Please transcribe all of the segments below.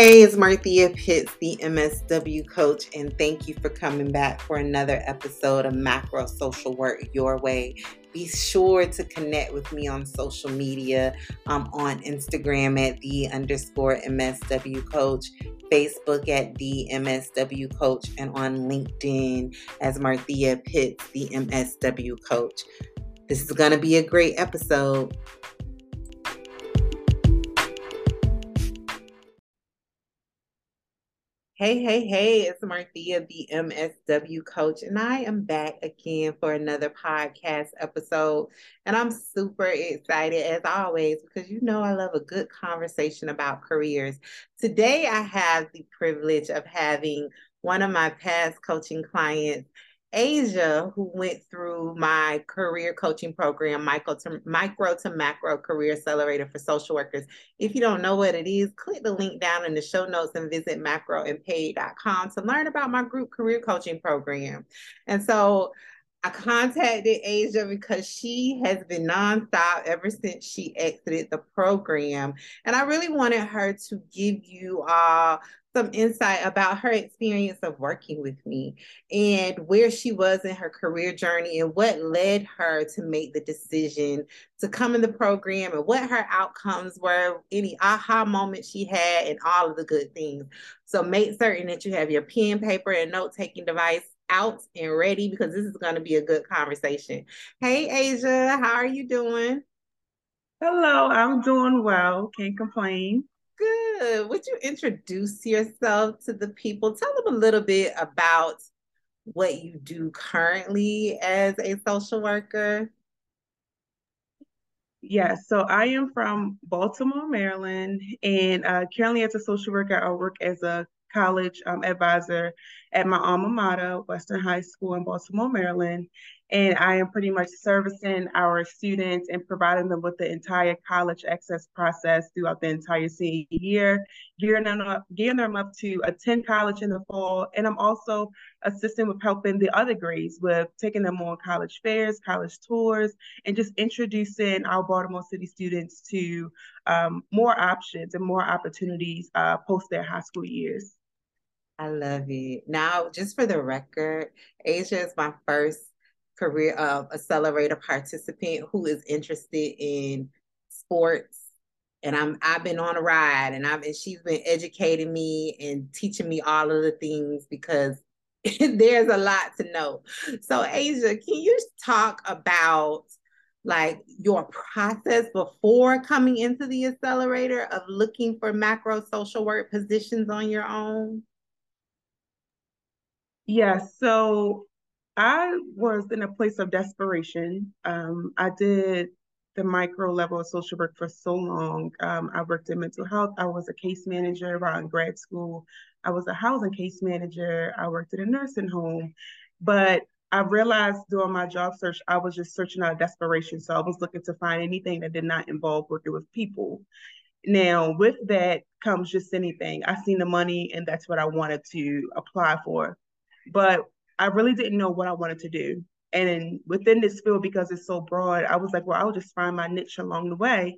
Hey, it's Marthea Pitts, the MSW coach, and thank you for coming back for another episode of Macro Social Work Your Way. Be sure to connect with me on social media. I'm on Instagram at @the_MSW coach, Facebook at @the MSW coach, and on LinkedIn as Marthea Pitts, the MSW coach. This is going to be a great episode. Hey, it's Marthea, the MSW coach, and I am back again for another podcast episode, and I'm super excited as always because you know I love a good conversation about careers. Today I have the privilege of having one of my past coaching clients, Asia, who went through my career coaching program, Micro to Macro Career Accelerator for Social Workers. If you don't know what it is, click the link down in the show notes and visit macroandpaid.com to learn about my group career coaching program. And so I contacted Asia because she has been nonstop ever since she exited the program. And I really wanted her to give you some insight about her experience of working with me and where she was in her career journey and what led her to make the decision to come in the program and what her outcomes were, any aha moments she had, and all of the good things. So make certain that you have your pen, paper, and note-taking device out and ready because this is going to be a good conversation. Hey, Asia, how are you doing? Hello, I'm doing well. Can't complain. Good. Would you introduce yourself to the people? Tell them a little bit about what you do currently as a social worker. Yes. So I am from Baltimore, Maryland, and currently as a social worker, I work as a college advisor at my alma mater, Western High School in Baltimore, Maryland. And I am pretty much servicing our students and providing them with the entire college access process throughout the entire senior year, gearing them up to attend college in the fall. And I'm also assisting with helping the other grades with taking them on college fairs, college tours, and just introducing our Baltimore City students to more options and more opportunities post their high school years. I love it. Now, just for the record, Asia is my first career accelerator participant who is interested in sports, and I've been on a ride, and she's been educating me and teaching me all of the things because there's a lot to know. So Asia, can you talk about like your process before coming into the accelerator of looking for macro social work positions on your own? Yes. Yeah, so I was in a place of desperation. I did the micro level of social work for so long. I worked in mental health. I was a case manager while in grad school. I was a housing case manager. I worked at a nursing home. But I realized during my job search, I was just searching out of desperation. So I was looking to find anything that did not involve working with people. Now, with that comes just anything. I seen the money, and that's what I wanted to apply for. But I really didn't know what I wanted to do. And within this field, because it's so broad, I was like, well, I'll just find my niche along the way.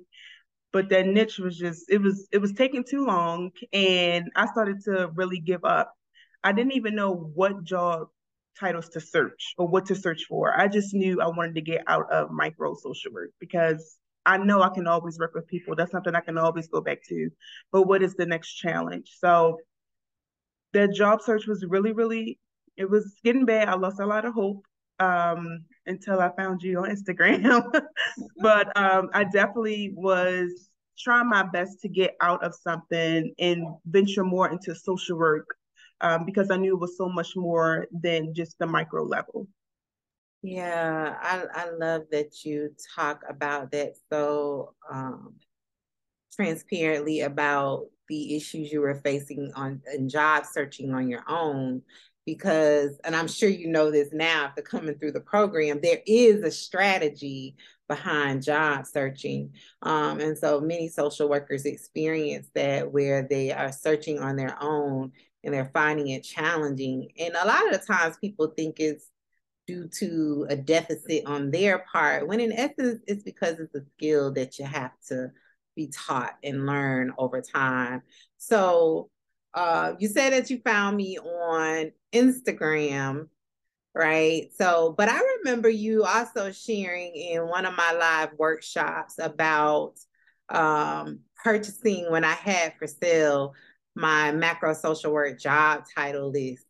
But that niche was just, it was taking too long. And I started to really give up. I didn't even know what job titles to search or what to search for. I just knew I wanted to get out of micro social work because I know I can always work with people. That's something I can always go back to. But what is the next challenge? So the job search was it was getting bad. I lost a lot of hope until I found you on Instagram. But I definitely was trying my best to get out of something and venture more into social work because I knew it was so much more than just the micro level. Yeah, I love that you talk about that so transparently about the issues you were facing in job searching on your own. Because, and I'm sure you know this now after coming through the program, there is a strategy behind job searching. And so many social workers experience that where they are searching on their own and they're finding it challenging. And a lot of the times people think it's due to a deficit on their part, when in essence, it's because it's a skill that you have to be taught and learn over time. So You said that you found me on Instagram, right? So, but I remember you also sharing in one of my live workshops about purchasing when I had for sale my macro social work job title list.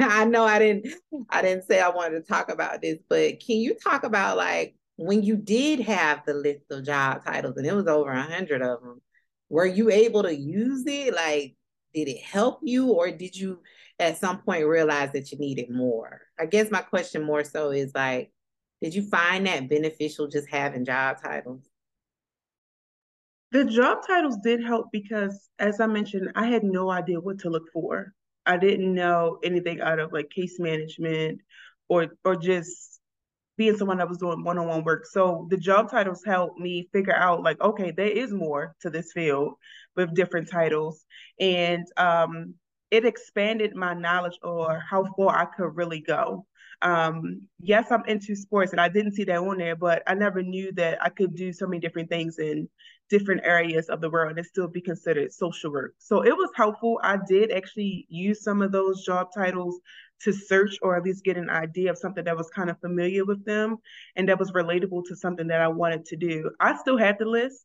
I know I didn't say I wanted to talk about this, but can you talk about like when you did have the list of job titles and it was over 100 of them, were you able to use it? Like, did it help you, or did you at some point realize that you needed more? I guess my question more so is like, did you find that beneficial just having job titles? The job titles did help because, as I mentioned, I had no idea what to look for. I didn't know anything out of like case management or just being someone that was doing one-on-one work. So the job titles helped me figure out like, okay, there is more to this field with different titles. And it expanded my knowledge or how far I could really go. Yes, I'm into sports and I didn't see that on there, but I never knew that I could do so many different things in different areas of the world and still be considered social work. So it was helpful. I did actually use some of those job titles to search or at least get an idea of something that was kind of familiar with them and that was relatable to something that I wanted to do. I still had the list.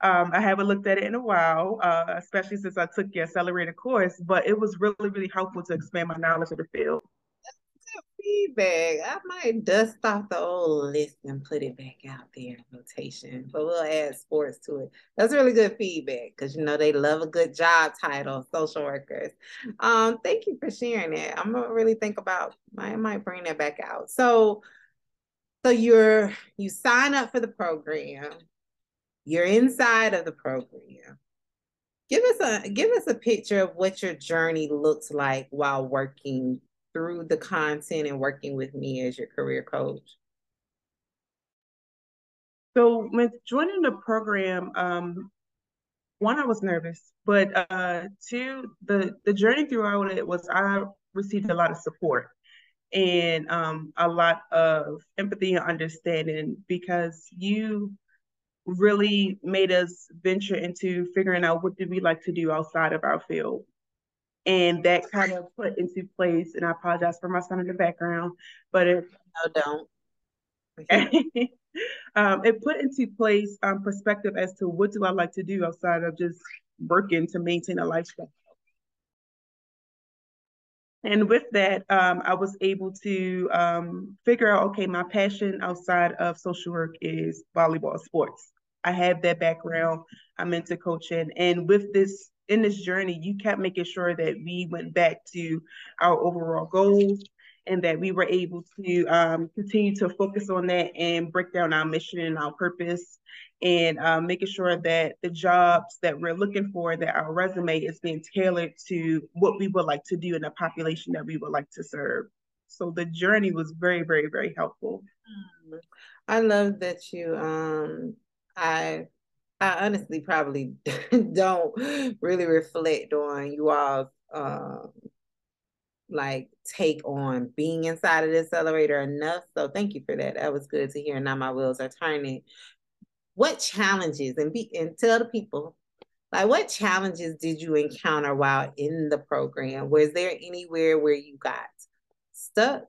I haven't looked at it in a while, especially since I took the accelerator course, but it was really, really helpful to expand my knowledge of the field. Feedback. I might dust off the old list and put it back out there in rotation, but we'll add sports to it. That's really good feedback because, you know, they love a good job title, social workers. Thank you for sharing that. I'm gonna really think about, I might bring that back out. So you sign up for the program, you're inside of the program. Give us a picture of what your journey looks like while working through the content and working with me as your career coach? So with joining the program, one, I was nervous, but two, the journey throughout it was I received a lot of support and a lot of empathy and understanding because you really made us venture into figuring out what do we like to do outside of our field. And that kind of put into place, and I apologize for my son in the background, but it, no, don't. Okay. It put into place perspective as to what do I like to do outside of just working to maintain a lifestyle. And with that, I was able to figure out, okay, my passion outside of social work is volleyball sports. I have that background. I'm into coaching. And with this, in this journey, you kept making sure that we went back to our overall goals and that we were able to continue to focus on that and break down our mission and our purpose and making sure that the jobs that we're looking for, that our resume is being tailored to what we would like to do in the population that we would like to serve. So the journey was very, very, very helpful. I love that you, I honestly probably don't really reflect on you all's like take on being inside of the accelerator enough. So thank you for that. That was good to hear. Now my wheels are turning. What challenges and tell the people like what challenges did you encounter while in the program? Was there anywhere where you got stuck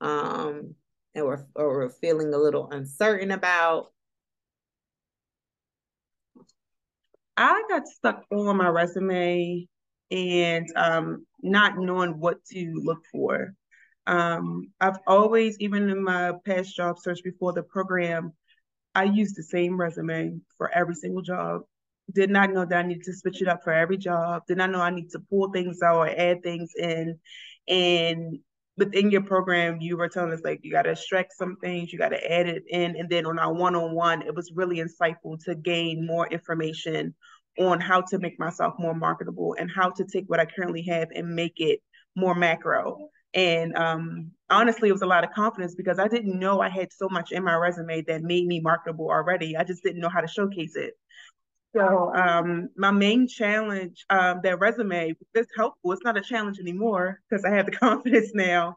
and were feeling a little uncertain about? I got stuck on my resume and not knowing what to look for. I've always, even in my past job search before the program, I used the same resume for every single job. Did not know that I needed to switch it up for every job. Did not know I need to pull things out or add things in. And within your program, you were telling us like, you got to extract some things, you got to add it in. And then on our one-on-one, it was really insightful to gain more information on how to make myself more marketable and how to take what I currently have and make it more macro. And honestly, it was a lot of confidence because I didn't know I had so much in my resume that made me marketable already. I just didn't know how to showcase it. So my main challenge, that resume, is helpful. It's not a challenge anymore because I have the confidence now,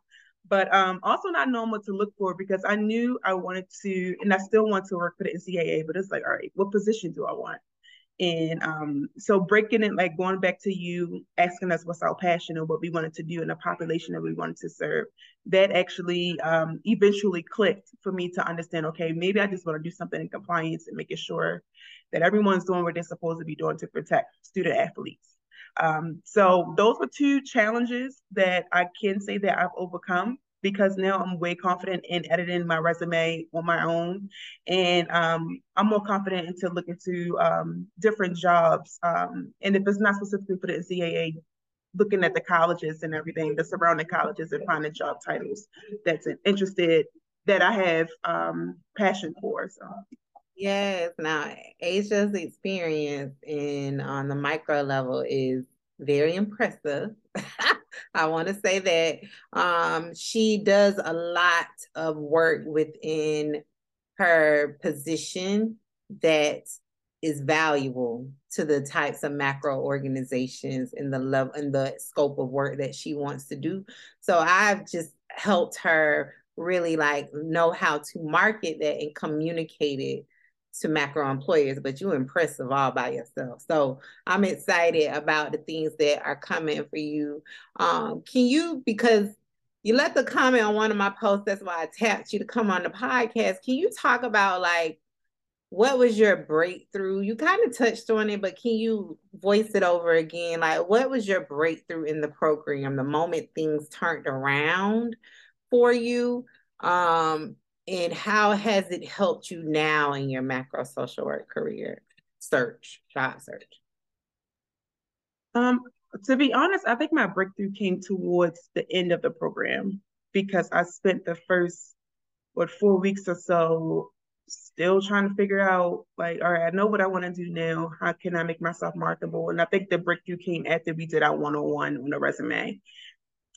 but also not knowing what to look for because I knew I wanted to, and I still want to work for the NCAA, but it's like, all right, what position do I want? And so breaking it, like going back to you asking us what's our passion and what we wanted to do in the population that we wanted to serve, that actually eventually clicked for me to understand, okay, maybe I just want to do something in compliance and making sure that everyone's doing what they're supposed to be doing to protect student athletes. So those were two challenges that I can say that I've overcome, because now I'm way confident in editing my resume on my own. And I'm more confident into looking to different jobs. And if it's not specifically for the NCAA, looking at the colleges and everything, the surrounding colleges, and finding job titles that's interested, that I have passion for. So. Yes, now Asia's experience on the micro level is very impressive. I want to say that she does a lot of work within her position that is valuable to the types of macro organizations and the level and the scope of work that she wants to do. So I've just helped her really like know how to market that and communicate it to macro employers, but you're impressive all by yourself. So I'm excited about the things that are coming for you. Can you, because you left a comment on one of my posts, that's why I tapped you to come on the podcast. Can you talk about like, what was your breakthrough? You kind of touched on it, but can you voice it over again? Like, what was your breakthrough in the program, the moment things turned around for you? And how has it helped you now in your macro social work career search, job search? To be honest, I think my breakthrough came towards the end of the program, because I spent the first, 4 weeks or so still trying to figure out, like, all right, I know what I want to do now. How can I make myself marketable? And I think the breakthrough came after we did our one-on-one on the resume.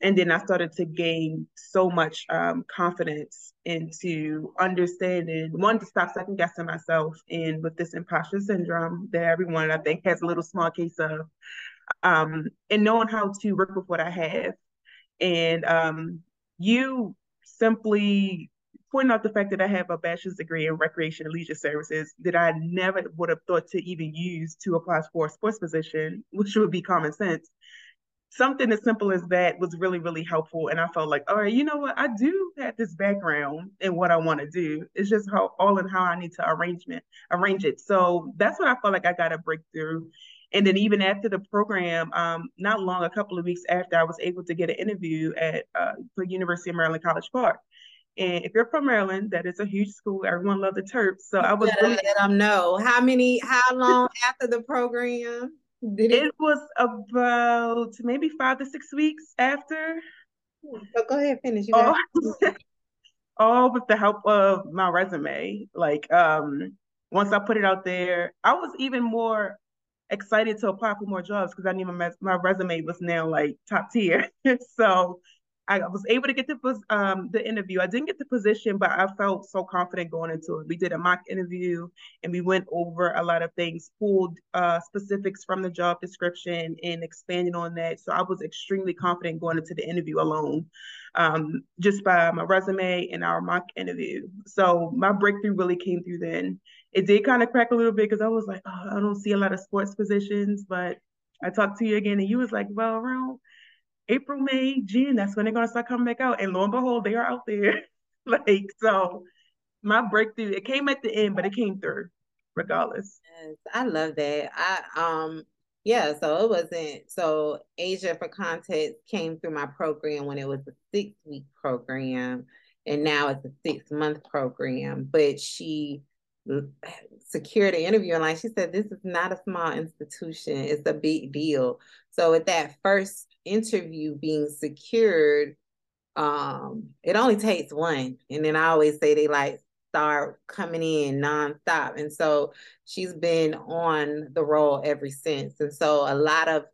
And then I started to gain so much confidence into understanding, one, to stop second guessing myself, and with this imposter syndrome that everyone I think has a little small case of, and knowing how to work with what I have. And you simply pointing out the fact that I have a bachelor's degree in recreation and leisure services that I never would have thought to even use to apply for a sports position, which would be common sense. Something as simple as that was really, really helpful. And I felt like, all right, you know what? I do have this background in what I want to do. It's just how I need to arrange it. So that's what I felt like I got a breakthrough. And then even after the program, not long, a couple of weeks after, I was able to get an interview at the University of Maryland College Park. And if you're from Maryland, that is a huge school. Everyone loves the Terps. So I was really let them know. How long after the program? It was about maybe 5 to 6 weeks after. So go ahead, finish. All with the help of my resume. Like, once I put it out there, I was even more excited to apply for more jobs, because I knew my resume was now like top tier. So I was able to get the interview. I didn't get the position, but I felt so confident going into it. We did a mock interview, and we went over a lot of things, pulled specifics from the job description and expanded on that. So I was extremely confident going into the interview alone, just by my resume and our mock interview. So my breakthrough really came through then. It did kind of crack a little bit, because I was like, oh, I don't see a lot of sports positions, but I talked to you again, and you was like, well, around April, May, June, that's when they're going to start coming back out. And lo and behold, they are out there. Like, so my breakthrough, it came at the end, but it came through regardless. Yes, I love that. So it wasn't, so Asia, for context, came through my program when it was a 6-week program, and now it's a 6-month program, but she secured an interview, and like she said, this is not a small institution, it's a big deal. So with that first interview being secured, it only takes one. And then I always say they like start coming in nonstop. And so she's been on the roll ever since. And so a lot of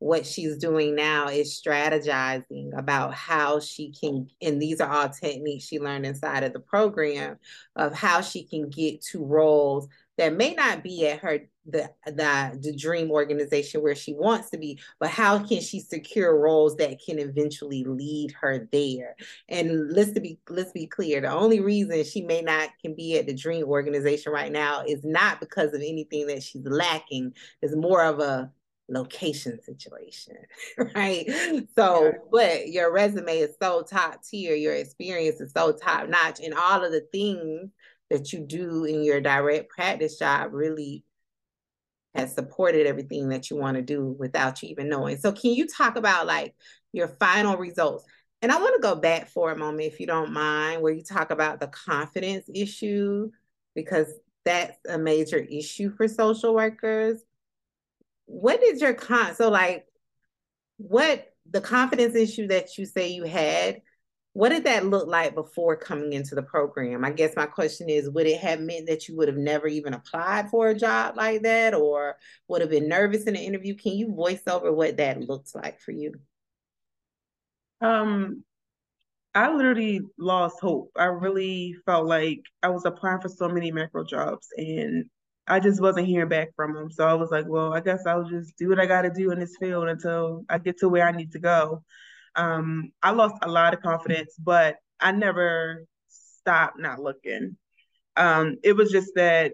what she's doing now is strategizing about how she can, and these are all techniques she learned inside of the program, of how she can get to roles that may not be at her the dream organization where she wants to be, but how can she secure roles that can eventually lead her there? And let's be clear, the only reason she may not can be at the dream organization right now is not because of anything that she's lacking. It's more of a location situation, right? So, yeah. But your resume is so top tier, your experience is so top notch, and all of the things that you do in your direct practice job really has supported everything that you want to do without you even knowing. So can you talk about like your final results? And I want to go back for a moment, if you don't mind, where you talk about the confidence issue, because that's a major issue for social workers. What did your the confidence issue that you say you had, what did that look like before coming into the program? I guess my question is, would it have meant that you would have never even applied for a job like that, or would have been nervous in the interview? Can you voice over what that looks like for you? I literally lost hope. I really felt like I was applying for so many macro jobs and I just wasn't hearing back from them. So I was like, well, I guess I'll just do what I got to do in this field until I get to where I need to go. I lost a lot of confidence, but I never stopped not looking. It was just that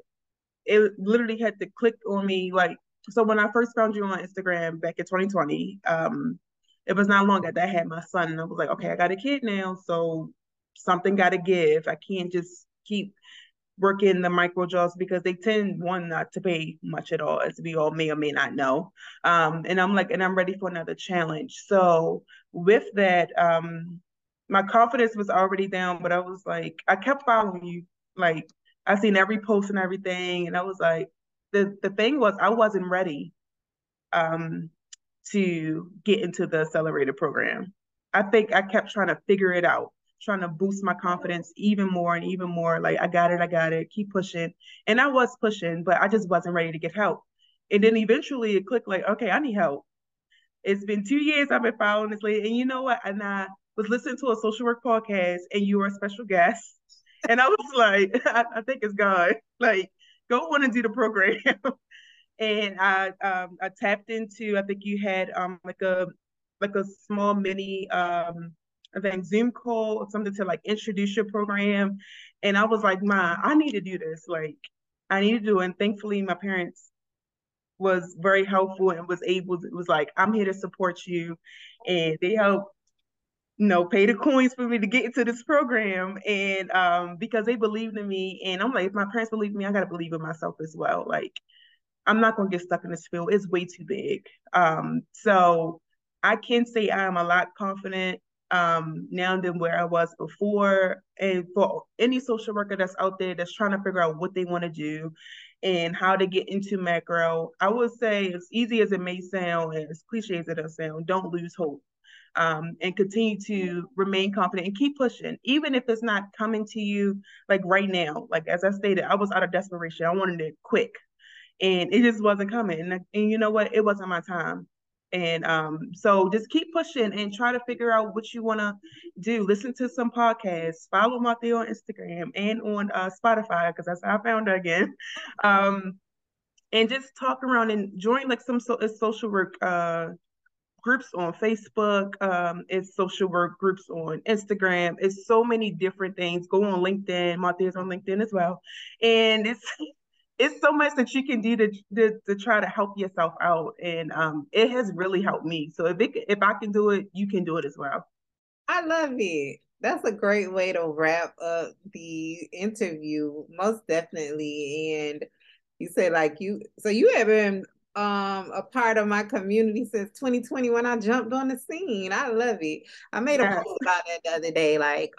it literally had to click on me. Like, so when I first found you on Instagram back in 2020, it was not long after I had my son, and I was like, okay, I got a kid now, so something got to give. I can't just keep working the micro jobs because they tend, one, not to pay much at all, as we all may or may not know. And I'm ready for another challenge. So with that, my confidence was already down, but I was like, I kept following you. Like, I seen every post and everything. And I was like, the thing was, I wasn't ready to get into the accelerator program. I think I kept trying to figure it out, trying to boost my confidence even more and even more. Like, I got it, keep pushing. And I was pushing, but I just wasn't ready to get help. And then eventually it clicked like, okay, I need help. It's been 2 years I've been following this lady. And you know what? And I was listening to a social work podcast and you were a special guest. And I was like, I think it's God. Like, go on and do the program. And I tapped into, I think you had like a small mini Zoom call or something to like introduce your program. And I was like, Ma, I need to do this. Like, I need to do it. And thankfully my parents was very helpful and was like, I'm here to support you. And they helped, pay the coins for me to get into this program. And because they believed in me. And I'm like, if my parents believe in me, I got to believe in myself as well. Like, I'm not going to get stuck in this field. It's way too big. So I can say I'm a lot confident now than where I was before. And for any social worker that's out there that's trying to figure out what they want to do and how to get into macro, I would say, as easy as it may sound and as cliche as it does sound, don't lose hope, and continue to remain confident and keep pushing, even if it's not coming to you like right now. Like, as I stated, I was out of desperation. I wanted it quick and it just wasn't coming, and you know what, it wasn't my time. And so just keep pushing and try to figure out what you want to do. Listen to some podcasts, follow Marthea on Instagram and on Spotify, because that's how I found her again. And just talk around and join like some social work groups on Facebook. It's social work groups on Instagram. It's so many different things. Go on LinkedIn. Marthea's on LinkedIn as well. And it's so much that you can do to try to help yourself out. And it has really helped me. So if I can do it, you can do it as well. I love it. That's a great way to wrap up the interview, most definitely. And you said you have been a part of my community since 2020 when I jumped on the scene. I love it. I made a post about that the other day, like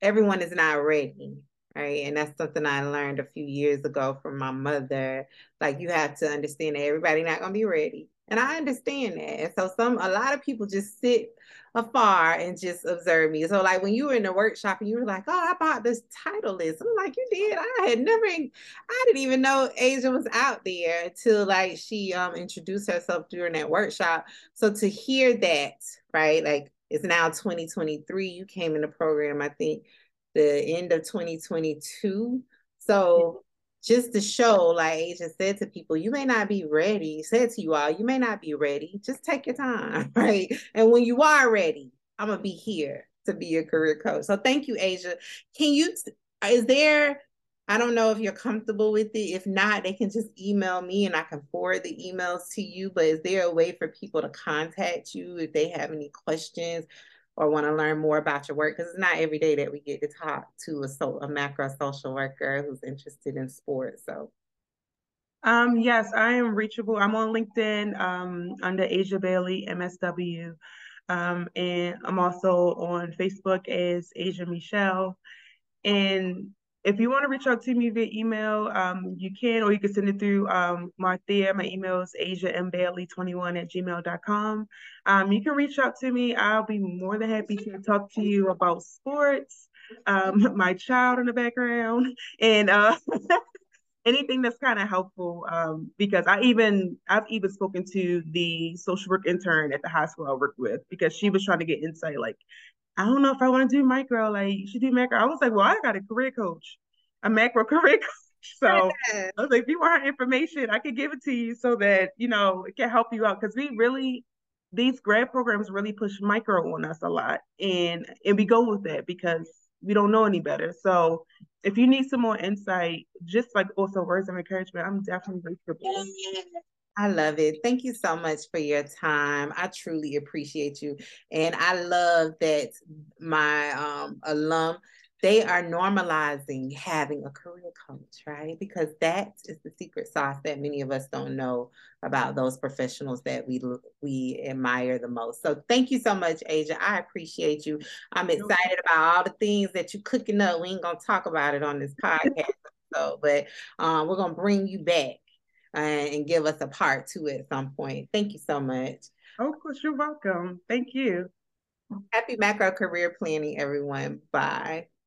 everyone is not ready. Right. And that's something I learned a few years ago from my mother. Like, you have to understand that everybody's not going to be ready. And I understand that. And so a lot of people just sit afar and just observe me. So like when you were in the workshop and you were like, oh, I bought this title list. I'm like, you did? I didn't even know Asia was out there until like she introduced herself during that workshop. So to hear that, right? Like, it's now 2023. You came in the program, I think, the end of 2022. So just to show, like Asia said to people, you may not be ready, said to you all, you may not be ready. Just take your time, right? And when you are ready, I'm going to be here to be your career coach. So thank you, Asia. Can you, is there, I don't know if you're comfortable with it. If not, they can just email me and I can forward the emails to you. But is there a way for people to contact you if they have any questions or want to learn more about your work? Because it's not every day that we get to talk to a macro social worker who's interested in sports. So, yes, I am reachable. I'm on LinkedIn under Asia Bailey, MSW. And I'm also on Facebook as Asia Michelle. And if you want to reach out to me via email, you can, or you can send it through Marthea. My email is asiambailey21@gmail.com. You can reach out to me. I'll be more than happy to talk to you about sports, my child in the background, and anything that's kind of helpful, because I've even spoken to the social work intern at the high school I worked with, because she was trying to get insight, like, I don't know if I want to do micro, like you should do macro. I was like, well, I got a career coach, a macro career coach. So yes. I was like, if you want her information, I could give it to you so that, you know, it can help you out. Cause we really, these grad programs really push micro on us a lot. And we go with that because we don't know any better. So if you need some more insight, just like also words of encouragement, I'm definitely grateful. I love it. Thank you so much for your time. I truly appreciate you. And I love that my alum, they are normalizing having a career coach, right? Because that is the secret sauce that many of us don't know about those professionals that we admire the most. So thank you so much, Asia. I appreciate you. I'm excited about all the things that you're cooking up. We ain't going to talk about it on this podcast episode, but we're going to bring you back and give us a part two at some point. Thank you so much. Oh, of course, you're welcome. Thank you. Happy macro career planning, everyone. Bye.